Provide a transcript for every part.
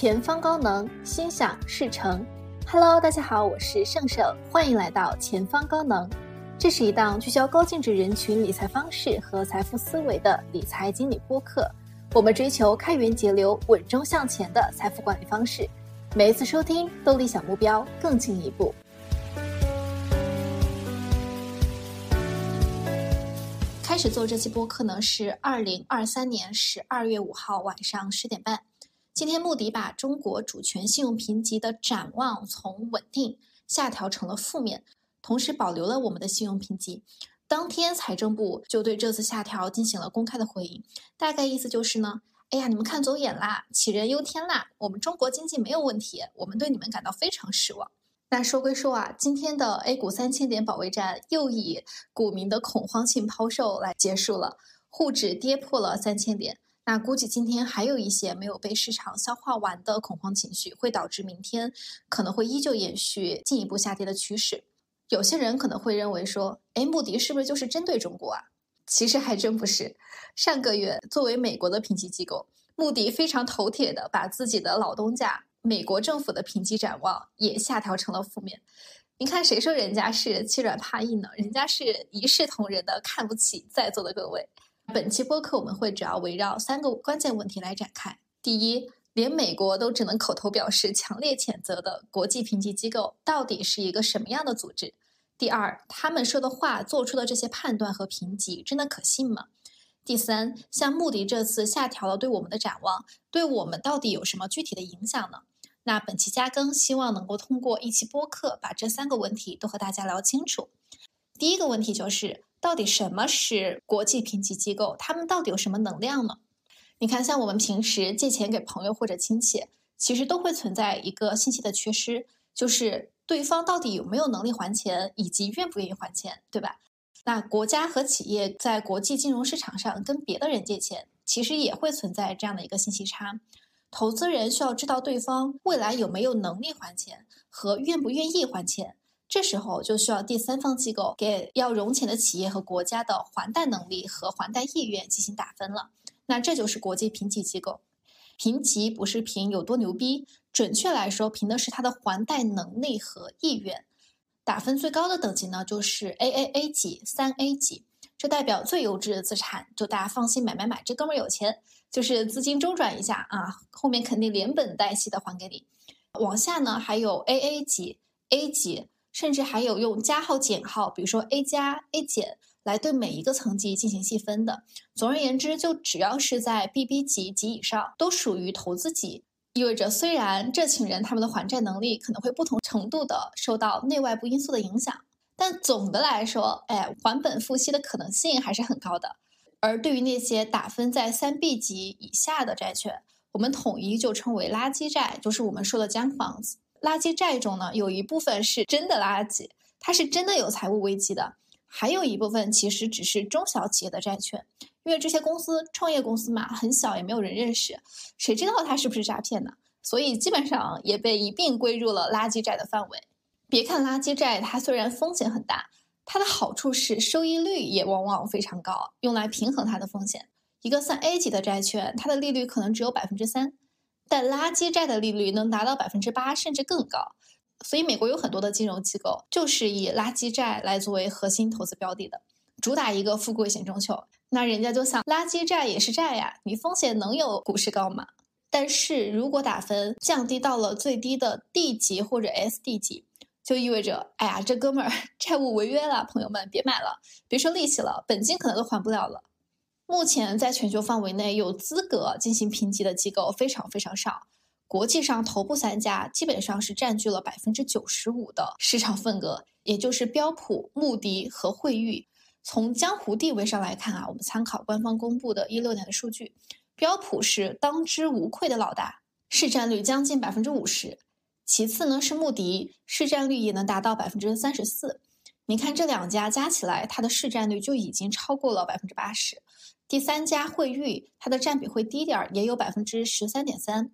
前方高能，心想事成。Hello， 大家好，我是盛盛，欢迎来到前方高能。这是一档聚焦高净值人群理财方式和财富思维的理财经理播客。我们追求开源节流、稳中向前的财富管理方式。每一次收听都离小目标更进一步。开始做这期播客呢是2023年12月5号晚上10点半。今天穆迪把中国主权信用评级的展望从稳定下调成了负面，同时保留了我们的信用评级。当天财政部就对这次下调进行了公开的回应，大概意思就是呢，哎呀，你们看走眼啦，杞人忧天啦，我们中国经济没有问题，我们对你们感到非常失望。那说归说啊，今天的 A 股3000点保卫战又以股民的恐慌性抛售来结束了，沪指跌破了3000点。那估计今天还有一些没有被市场消化完的恐慌情绪，会导致明天可能会依旧延续进一步下跌的趋势。有些人可能会认为说，哎，穆迪是不是就是针对中国啊？其实还真不是。上个月，作为美国的评级机构，穆迪非常头铁的把自己的老东家美国政府的评级展望也下调成了负面。你看谁说人家是欺软怕硬呢？人家是一视同仁的看不起在座的各位。本期播客我们会主要围绕3个关键问题来展开。第一，连美国都只能口头表示强烈谴责的国际评级机构到底是一个什么样的组织？第二，他们说的话、做出的这些判断和评级真的可信吗？第三，像穆迪这次下调了对我们的展望，对我们到底有什么具体的影响呢？那本期加更希望能够通过一期播客把这3个问题都和大家聊清楚。第一个问题就是到底什么是国际评级机构？他们到底有什么能量呢？你看，像我们平时借钱给朋友或者亲戚，其实都会存在一个信息的缺失，就是对方到底有没有能力还钱，以及愿不愿意还钱，对吧？那国家和企业在国际金融市场上跟别的人借钱，其实也会存在这样的一个信息差。投资人需要知道对方未来有没有能力还钱和愿不愿意还钱。这时候就需要第三方机构给要融钱的企业和国家的还贷能力和还贷意愿进行打分了。那这就是国际评级机构。评级不是评有多牛逼，准确来说评的是它的还贷能力和意愿。打分最高的等级呢就是 AAA 级、3A 级，这代表最优质的资产，就大家放心买，这哥们儿有钱，就是资金周转一下啊，后面肯定连本带息的还给你。往下呢还有 AA 级、A 级。甚至还有用加号减号，比如说 A 加 A 减来对每一个层级进行细分的。总而言之，就只要是在 BB 级及以上都属于投资级，意味着虽然这群人他们的还债能力可能会不同程度的受到内外部因素的影响，但总的来说，还本付息的可能性还是很高的。而对于那些打分在 3B 级以下的债券，我们统一就称为垃圾债，就是我们说的junk bonds。垃圾债中呢，有一部分是真的垃圾，它是真的有财务危机的，还有一部分其实只是中小企业的债券，因为这些公司创业公司嘛，很小也没有人认识，谁知道它是不是诈骗呢？所以基本上也被一并归入了垃圾债的范围。别看垃圾债它虽然风险很大，它的好处是收益率也往往非常高，用来平衡它的风险。一个 3A 级的债券，它的利率可能只有 3%，但垃圾债的利率能达到 8% 甚至更高，所以美国有很多的金融机构就是以垃圾债来作为核心投资标的的，主打一个富贵险中求。那人家就想，垃圾债也是债呀，你风险能有股市高吗？但是如果打分降低到了最低的 D 级或者 SD 级，就意味着，哎呀，这哥们儿债务违约了，朋友们别买了，别说利息了，本金可能都还不了了。目前在全球范围内有资格进行评级的机构非常非常少，国际上头部3家基本上是占据了 95% 的市场份额，也就是标普、穆迪和惠誉。从江湖地位上来看啊，我们参考官方公布的16年的数据，标普是当之无愧的老大，市占率将近 50%， 其次呢是穆迪，市占率也能达到 34%。 你看这2家加起来，它的市占率就已经超过了 80%。第3家惠誉，它的占比会低点，也有 13.3%，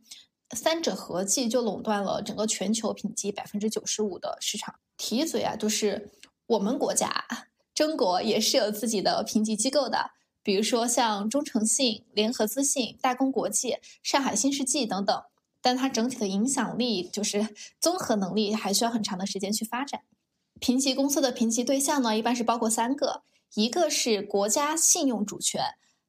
三者合计就垄断了整个全球评级 95% 的市场。提一嘴啊，就是我们国家中国也是有自己的评级机构的，比如说像中诚信、联合资信、大公国际、上海新世纪等等，但它整体的影响力就是综合能力还需要很长的时间去发展。评级公司的评级对象呢，一般是包括三个，一个是国家信用主权，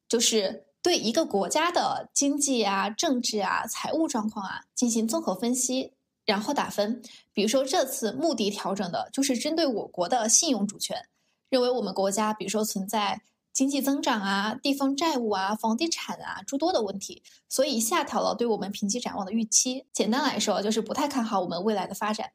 就是对一个国家的经济啊、政治啊、财务状况啊进行综合分析，然后打分。比如说这次穆迪调整的就是针对我国的信用主权，认为我们国家比如说存在经济增长啊、地方债务啊、房地产啊诸多的问题，所以下调了对我们评级展望的预期。简单来说就是不太看好我们未来的发展。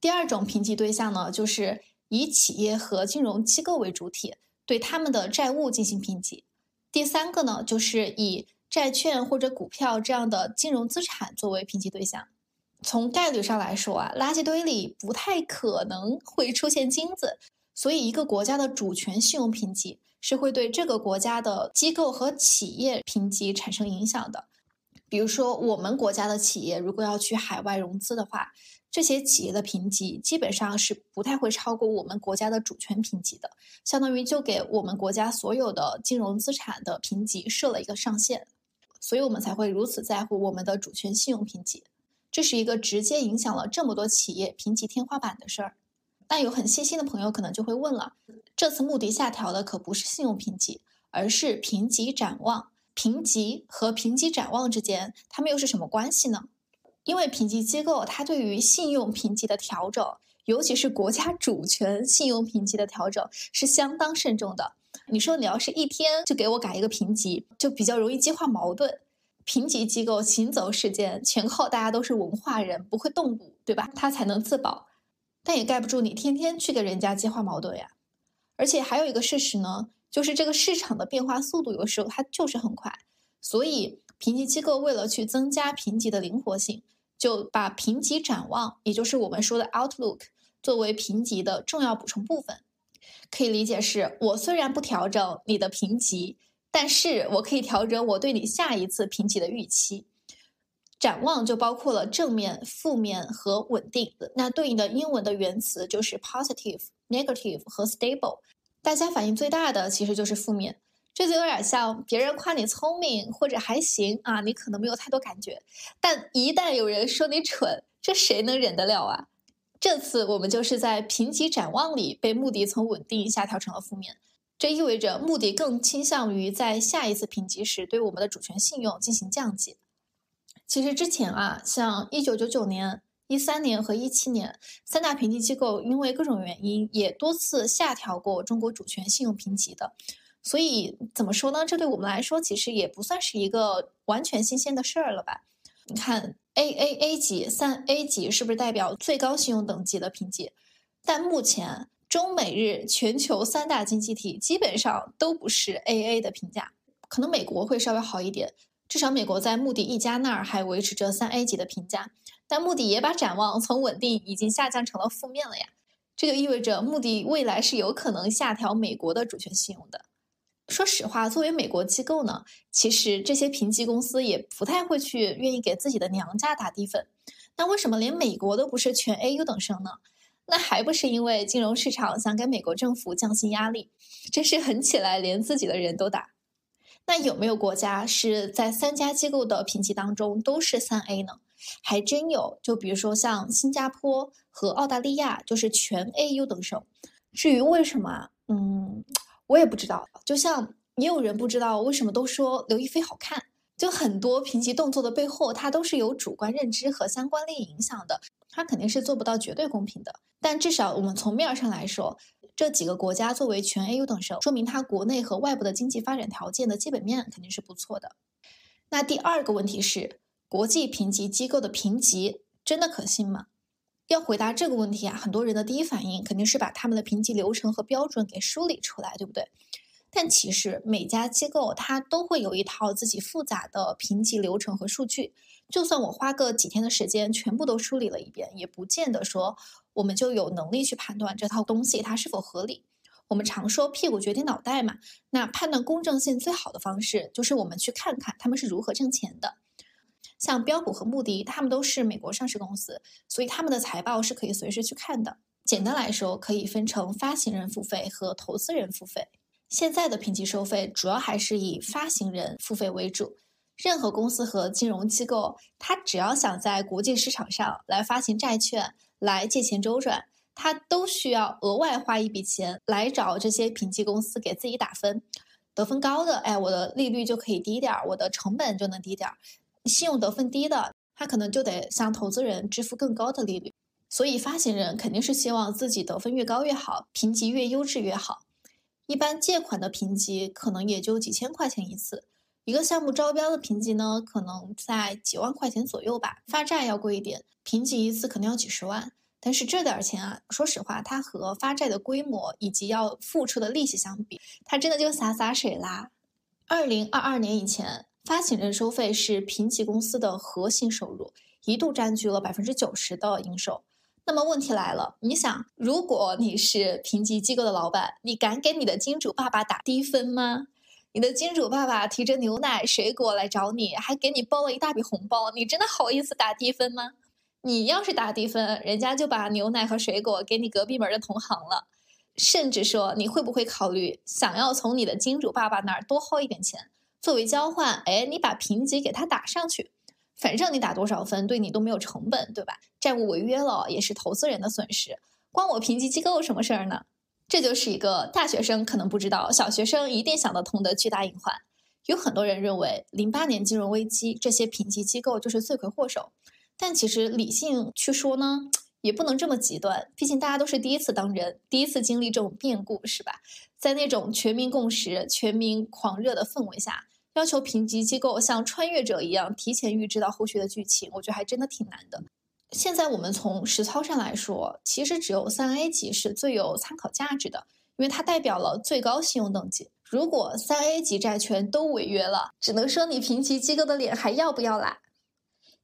第二种评级对象呢，就是以企业和金融机构为主体，对他们的债务进行评级。第三个呢，就是以债券或者股票这样的金融资产作为评级对象。从概率上来说啊，垃圾堆里不太可能会出现金子，所以一个国家的主权信用评级是会对这个国家的机构和企业评级产生影响的。比如说我们国家的企业如果要去海外融资的话，这些企业的评级基本上是不太会超过我们国家的主权评级的，相当于就给我们国家所有的金融资产的评级设了一个上限，所以我们才会如此在乎我们的主权信用评级。这是一个直接影响了这么多企业评级天花板的事儿。那有很细心的朋友可能就会问了，这次穆迪下调的可不是信用评级，而是评级展望，评级和评级展望之间它们又是什么关系呢？因为评级机构它对于信用评级的调整，尤其是国家主权信用评级的调整是相当慎重的。你说你要是一天就给我改一个评级，就比较容易激化矛盾。评级机构行走世间，全靠大家都是文化人，不会动武，对吧？他才能自保，但也盖不住你天天去跟人家激化矛盾呀。而且还有一个事实呢，就是这个市场的变化速度有时候它就是很快，所以评级机构为了去增加评级的灵活性，就把评级展望，也就是我们说的 outlook 作为评级的重要补充部分。可以理解是，我虽然不调整你的评级，但是我可以调整我对你下一次评级的预期。展望就包括了正面、负面和稳定，那对应的英文的原词就是 positive、negative 和 stable。 大家反应最大的其实就是负面，这就有点像别人夸你聪明或者还行啊，你可能没有太多感觉，但一旦有人说你蠢，这谁能忍得了啊？这次我们就是在评级展望里被穆迪从稳定下调成了负面，这意味着穆迪更倾向于在下一次评级时对我们的主权信用进行降级。其实之前啊，像1999年、13年和17年，三大评级机构因为各种原因也多次下调过中国主权信用评级的。所以怎么说呢，这对我们来说其实也不算是一个完全新鲜的事儿了吧。你看 AAA 级、3A 级是不是代表最高信用等级的评级？但目前中美日全球三大经济体基本上都不是 AA 的评价，可能美国会稍微好一点，至少美国在穆迪一家那儿还维持着 3A 级的评价，但穆迪也把展望从稳定已经下降成了负面了呀。这就意味着穆迪未来是有可能下调美国的主权信用的。说实话，作为美国机构呢，其实这些评级公司也不太会去愿意给自己的娘家打低分。那为什么连美国都不是全 A 优等生呢？那还不是因为金融市场想给美国政府降薪压力，真是狠起来连自己的人都打。那有没有国家是在三家机构的评级当中都是 3A 呢？还真有，就比如说像新加坡和澳大利亚就是全 A 优等生。至于为什么，我也不知道。就像也有人不知道为什么都说刘亦菲好看，就很多评级动作的背后它都是有主观认知和相关利益影响的，它肯定是做不到绝对公平的。但至少我们从面上来说，这几个国家作为全 A 优等生，说明它国内和外部的经济发展条件的基本面肯定是不错的。那第二个问题是，国际评级机构的评级真的可信吗？要回答这个问题啊，很多人的第一反应肯定是把他们的评级流程和标准给梳理出来，对不对？但其实每家机构它都会有一套自己复杂的评级流程和数据，就算我花个几天的时间全部都梳理了一遍，也不见得说我们就有能力去判断这套东西它是否合理。我们常说屁股决定脑袋嘛，那判断公正性最好的方式就是我们去看看他们是如何挣钱的。像标普和穆迪他们都是美国上市公司，所以他们的财报是可以随时去看的。简单来说，可以分成发行人付费和投资人付费。现在的评级收费主要还是以发行人付费为主，任何公司和金融机构，它只要想在国际市场上来发行债券，来借钱周转，它都需要额外花一笔钱来找这些评级公司给自己打分，得分高的，哎，我的利率就可以低点，我的成本就能低点，信用得分低的，它可能就得向投资人支付更高的利率。所以发行人肯定是希望自己得分越高越好，评级越优质越好。一般借款的评级可能也就几千块钱一次，一个项目招标的评级呢，可能在几万块钱左右吧，发债要贵一点，评级一次可能要几十万。但是这点钱啊，说实话，它和发债的规模以及要付出的利息相比，它真的就洒洒水啦。2022年以前，发行人收费是评级公司的核心收入，一度占据了 90% 的营收。那么问题来了，你想，如果你是评级机构的老板，你敢给你的金主爸爸打低分吗？你的金主爸爸提着牛奶水果来找你，还给你包了一大笔红包，你真的好意思打低分吗？你要是打低分，人家就把牛奶和水果给你隔壁门的同行了。甚至说，你会不会考虑想要从你的金主爸爸那儿多薅一点钱，作为交换，哎，你把评级给他打上去，反正你打多少分对你都没有成本，对吧？债务违约了也是投资人的损失，关我评级机构什么事儿呢？这就是一个大学生可能不知道，小学生一定想得通的巨大隐患。有很多人认为08年金融危机这些评级机构就是罪魁祸首，但其实理性去说呢，也不能这么极端，毕竟大家都是第一次当人，第一次经历这种变故，是吧？在那种全民共识、全民狂热的氛围下，要求评级机构像穿越者一样提前预知到后续的剧情，我觉得还真的挺难的。现在我们从实操上来说，其实只有 3A 级是最有参考价值的，因为它代表了最高信用等级。如果 3A 级债券都违约了，只能说你评级机构的脸还要不要啦？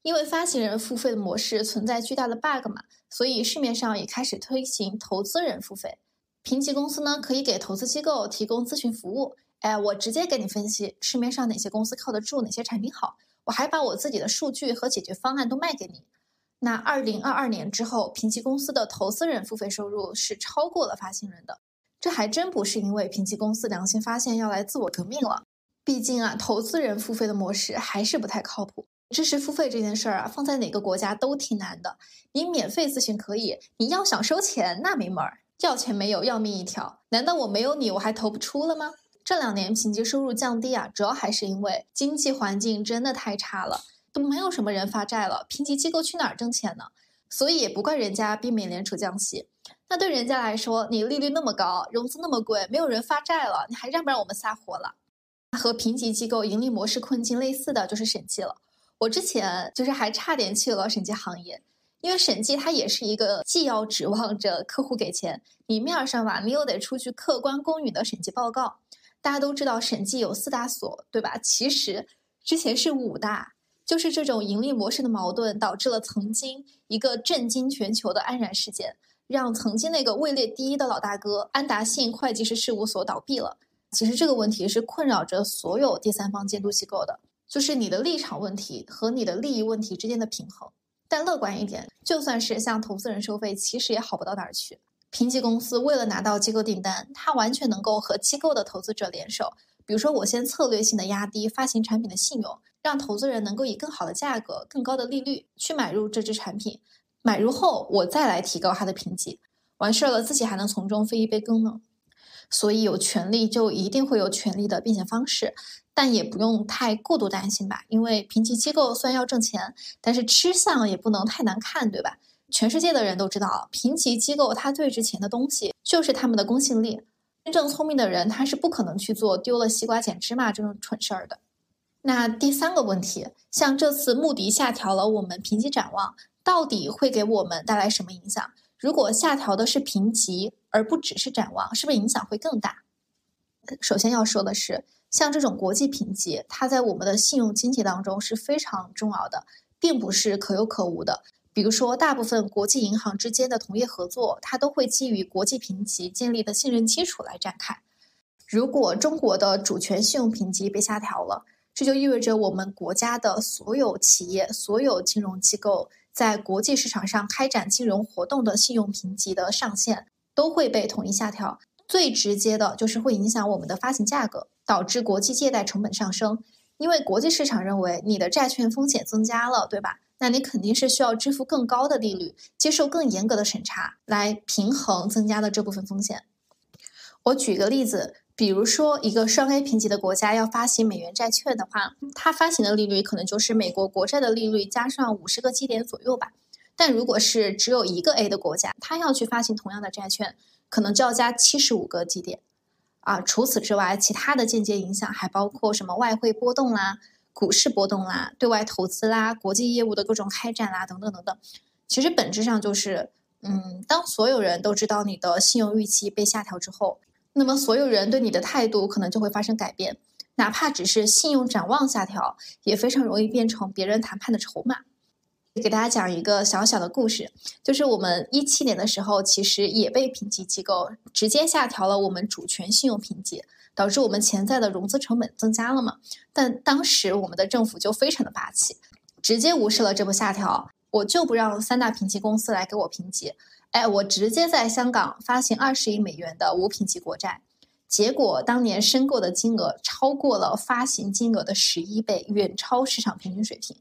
因为发行人付费的模式存在巨大的 bug 嘛，所以市面上也开始推行投资人付费。评级公司呢，可以给投资机构提供咨询服务，哎，我直接给你分析市面上哪些公司靠得住，哪些产品好，我还把我自己的数据和解决方案都卖给你。那2022年之后，评级公司的投资人付费收入是超过了发行人的，这还真不是因为评级公司良心发现要来自我革命了，毕竟啊，投资人付费的模式还是不太靠谱。知识付费这件事儿啊，放在哪个国家都挺难的。你免费咨询可以，你要想收钱那没门儿，要钱没有，要命一条。难道我没有你，我还投不出了吗？这两年评级收入降低啊，主要还是因为经济环境真的太差了，都没有什么人发债了，评级机构去哪儿挣钱呢？所以也不怪人家避免联储降息。那对人家来说，你利率那么高，融资那么贵，没有人发债了，你还让不让我们撒活了？和评级机构盈利模式困境类似的就是审计了。我之前就是还差点去了审计行业，因为审计它也是一个既要指望着客户给钱，你面上吧，你又得出具客观公允的审计报告。大家都知道审计有4大所，对吧？其实之前是5大，就是这种盈利模式的矛盾导致了曾经一个震惊全球的安然事件，让曾经那个位列第一的老大哥安达信会计师事务所倒闭了。其实这个问题是困扰着所有第三方监督机构的，就是你的立场问题和你的利益问题之间的平衡。但乐观一点，就算是向投资人收费，其实也好不到哪儿去。评级公司为了拿到机构订单，它完全能够和机构的投资者联手，比如说我先策略性的压低发行产品的信用，让投资人能够以更好的价格、更高的利率去买入这支产品，买入后我再来提高它的评级，完事了自己还能从中分一杯羹呢。所以有权利就一定会有权利的变现方式，但也不用太过度担心吧，因为评级机构虽然要挣钱，但是吃相也不能太难看，对吧？全世界的人都知道，评级机构它最值钱的东西就是他们的公信力，真正聪明的人他是不可能去做丢了西瓜捡芝麻这种蠢事儿的。那第三个问题，像这次穆迪下调了我们评级展望，到底会给我们带来什么影响？如果下调的是评级而不只是展望，是不是影响会更大？首先要说的是，像这种国际评级，它在我们的信用经济当中是非常重要的，并不是可有可无的。比如说大部分国际银行之间的同业合作，它都会基于国际评级建立的信任基础来展开。如果中国的主权信用评级被下调了，这就意味着我们国家的所有企业、所有金融机构在国际市场上开展金融活动的信用评级的上限都会被统一下调，最直接的就是会影响我们的发行价格，导致国际借贷成本上升，因为国际市场认为你的债券风险增加了，对吧？那你肯定是需要支付更高的利率，接受更严格的审查，来平衡增加的这部分风险。我举个例子，比如说一个双 A 评级的国家要发行美元债券的话，它发行的利率可能就是美国国债的利率加上50个基点左右吧。但如果是只有一个 A 的国家，它要去发行同样的债券，可能就要加75个基点。除此之外，其他的间接影响还包括什么外汇波动啦、股市波动啦、对外投资啦、国际业务的各种开展啦，等等等等。其实本质上就是，当所有人都知道你的信用预期被下调之后，那么所有人对你的态度可能就会发生改变，哪怕只是信用展望下调，也非常容易变成别人谈判的筹码。给大家讲一个小小的故事，就是我们17年的时候，其实也被评级机构直接下调了我们主权信用评级，导致我们潜在的融资成本增加了嘛。但当时我们的政府就非常的霸气，直接无视了这波下调，我就不让3大评级公司来给我评级，我直接在香港发行20亿美元的无评级国债。结果当年申购的金额超过了发行金额的11倍，远超市场平均水平。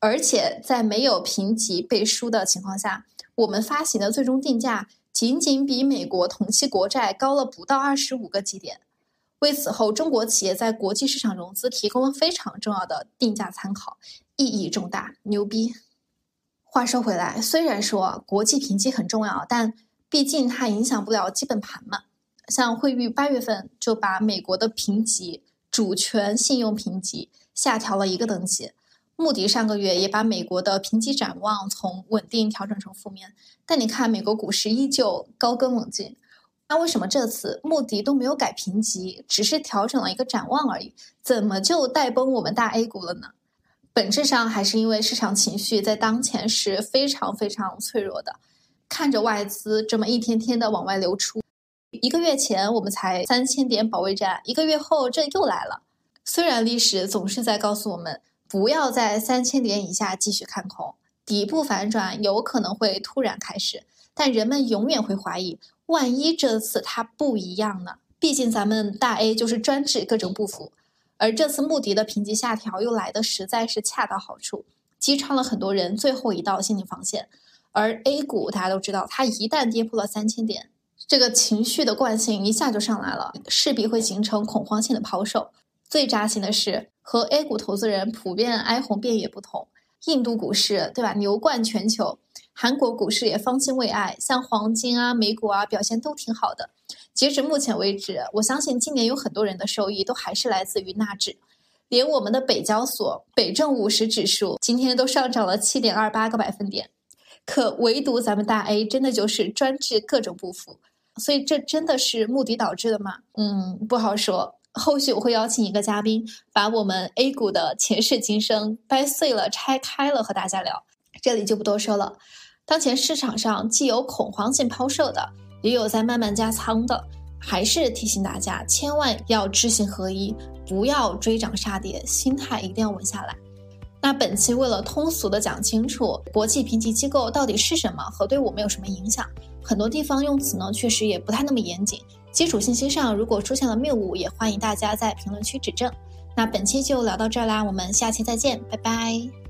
而且在没有评级背书的情况下，我们发行的最终定价仅仅比美国同期国债高了不到25个基点。为此后，中国企业在国际市场融资提供了非常重要的定价参考，意义重大，牛逼。话说回来，虽然说国际评级很重要，但毕竟它影响不了基本盘嘛。像惠誉8月份就把美国的评级主权信用评级下调了1个等级。穆迪上个月也把美国的评级展望从稳定调整成负面，但你看美国股市依旧高歌猛进。那为什么这次穆迪都没有改评级，只是调整了一个展望而已，怎么就带崩我们大 A 股了呢？本质上还是因为市场情绪在当前是非常非常脆弱的，看着外资这么一天天的往外流出，1个月前我们才3000点保卫战，1个月后这又来了。虽然历史总是在告诉我们不要在3000点以下继续看空，底部反转有可能会突然开始，但人们永远会怀疑，万一这次它不一样呢？毕竟咱们大 A 就是专治各种不服。而这次穆迪的评级下调又来的实在是恰到好处，击穿了很多人最后一道心理防线。而 A 股大家都知道，它一旦跌破了3000点，这个情绪的惯性一下就上来了，势必会形成恐慌性的抛售。最扎心的是，和 A 股投资人普遍哀鸿遍野不同，印度股市对吧，牛冠全球，韩国股市也方兴未艾，像黄金啊、美股啊表现都挺好的。截止目前为止，我相信今年有很多人的收益都还是来自于纳指，连我们的北交所北证50指数今天都上涨了 7.28 个百分点。可唯独咱们大 A 真的就是专治各种不服，所以这真的是穆迪导致的吗？不好说。后续我会邀请一个嘉宾，把我们 A 股的前世今生掰碎了、拆开了和大家聊，这里就不多说了。当前市场上既有恐慌性抛售的，也有在慢慢加仓的，还是提醒大家千万要知行合一，不要追涨杀跌，心态一定要稳下来。那本期为了通俗的讲清楚国际评级机构到底是什么和对我们有什么影响，很多地方用词呢确实也不太那么严谨，基础信息上如果出现了谬误，也欢迎大家在评论区指正。那本期就聊到这儿啦，我们下期再见，拜拜。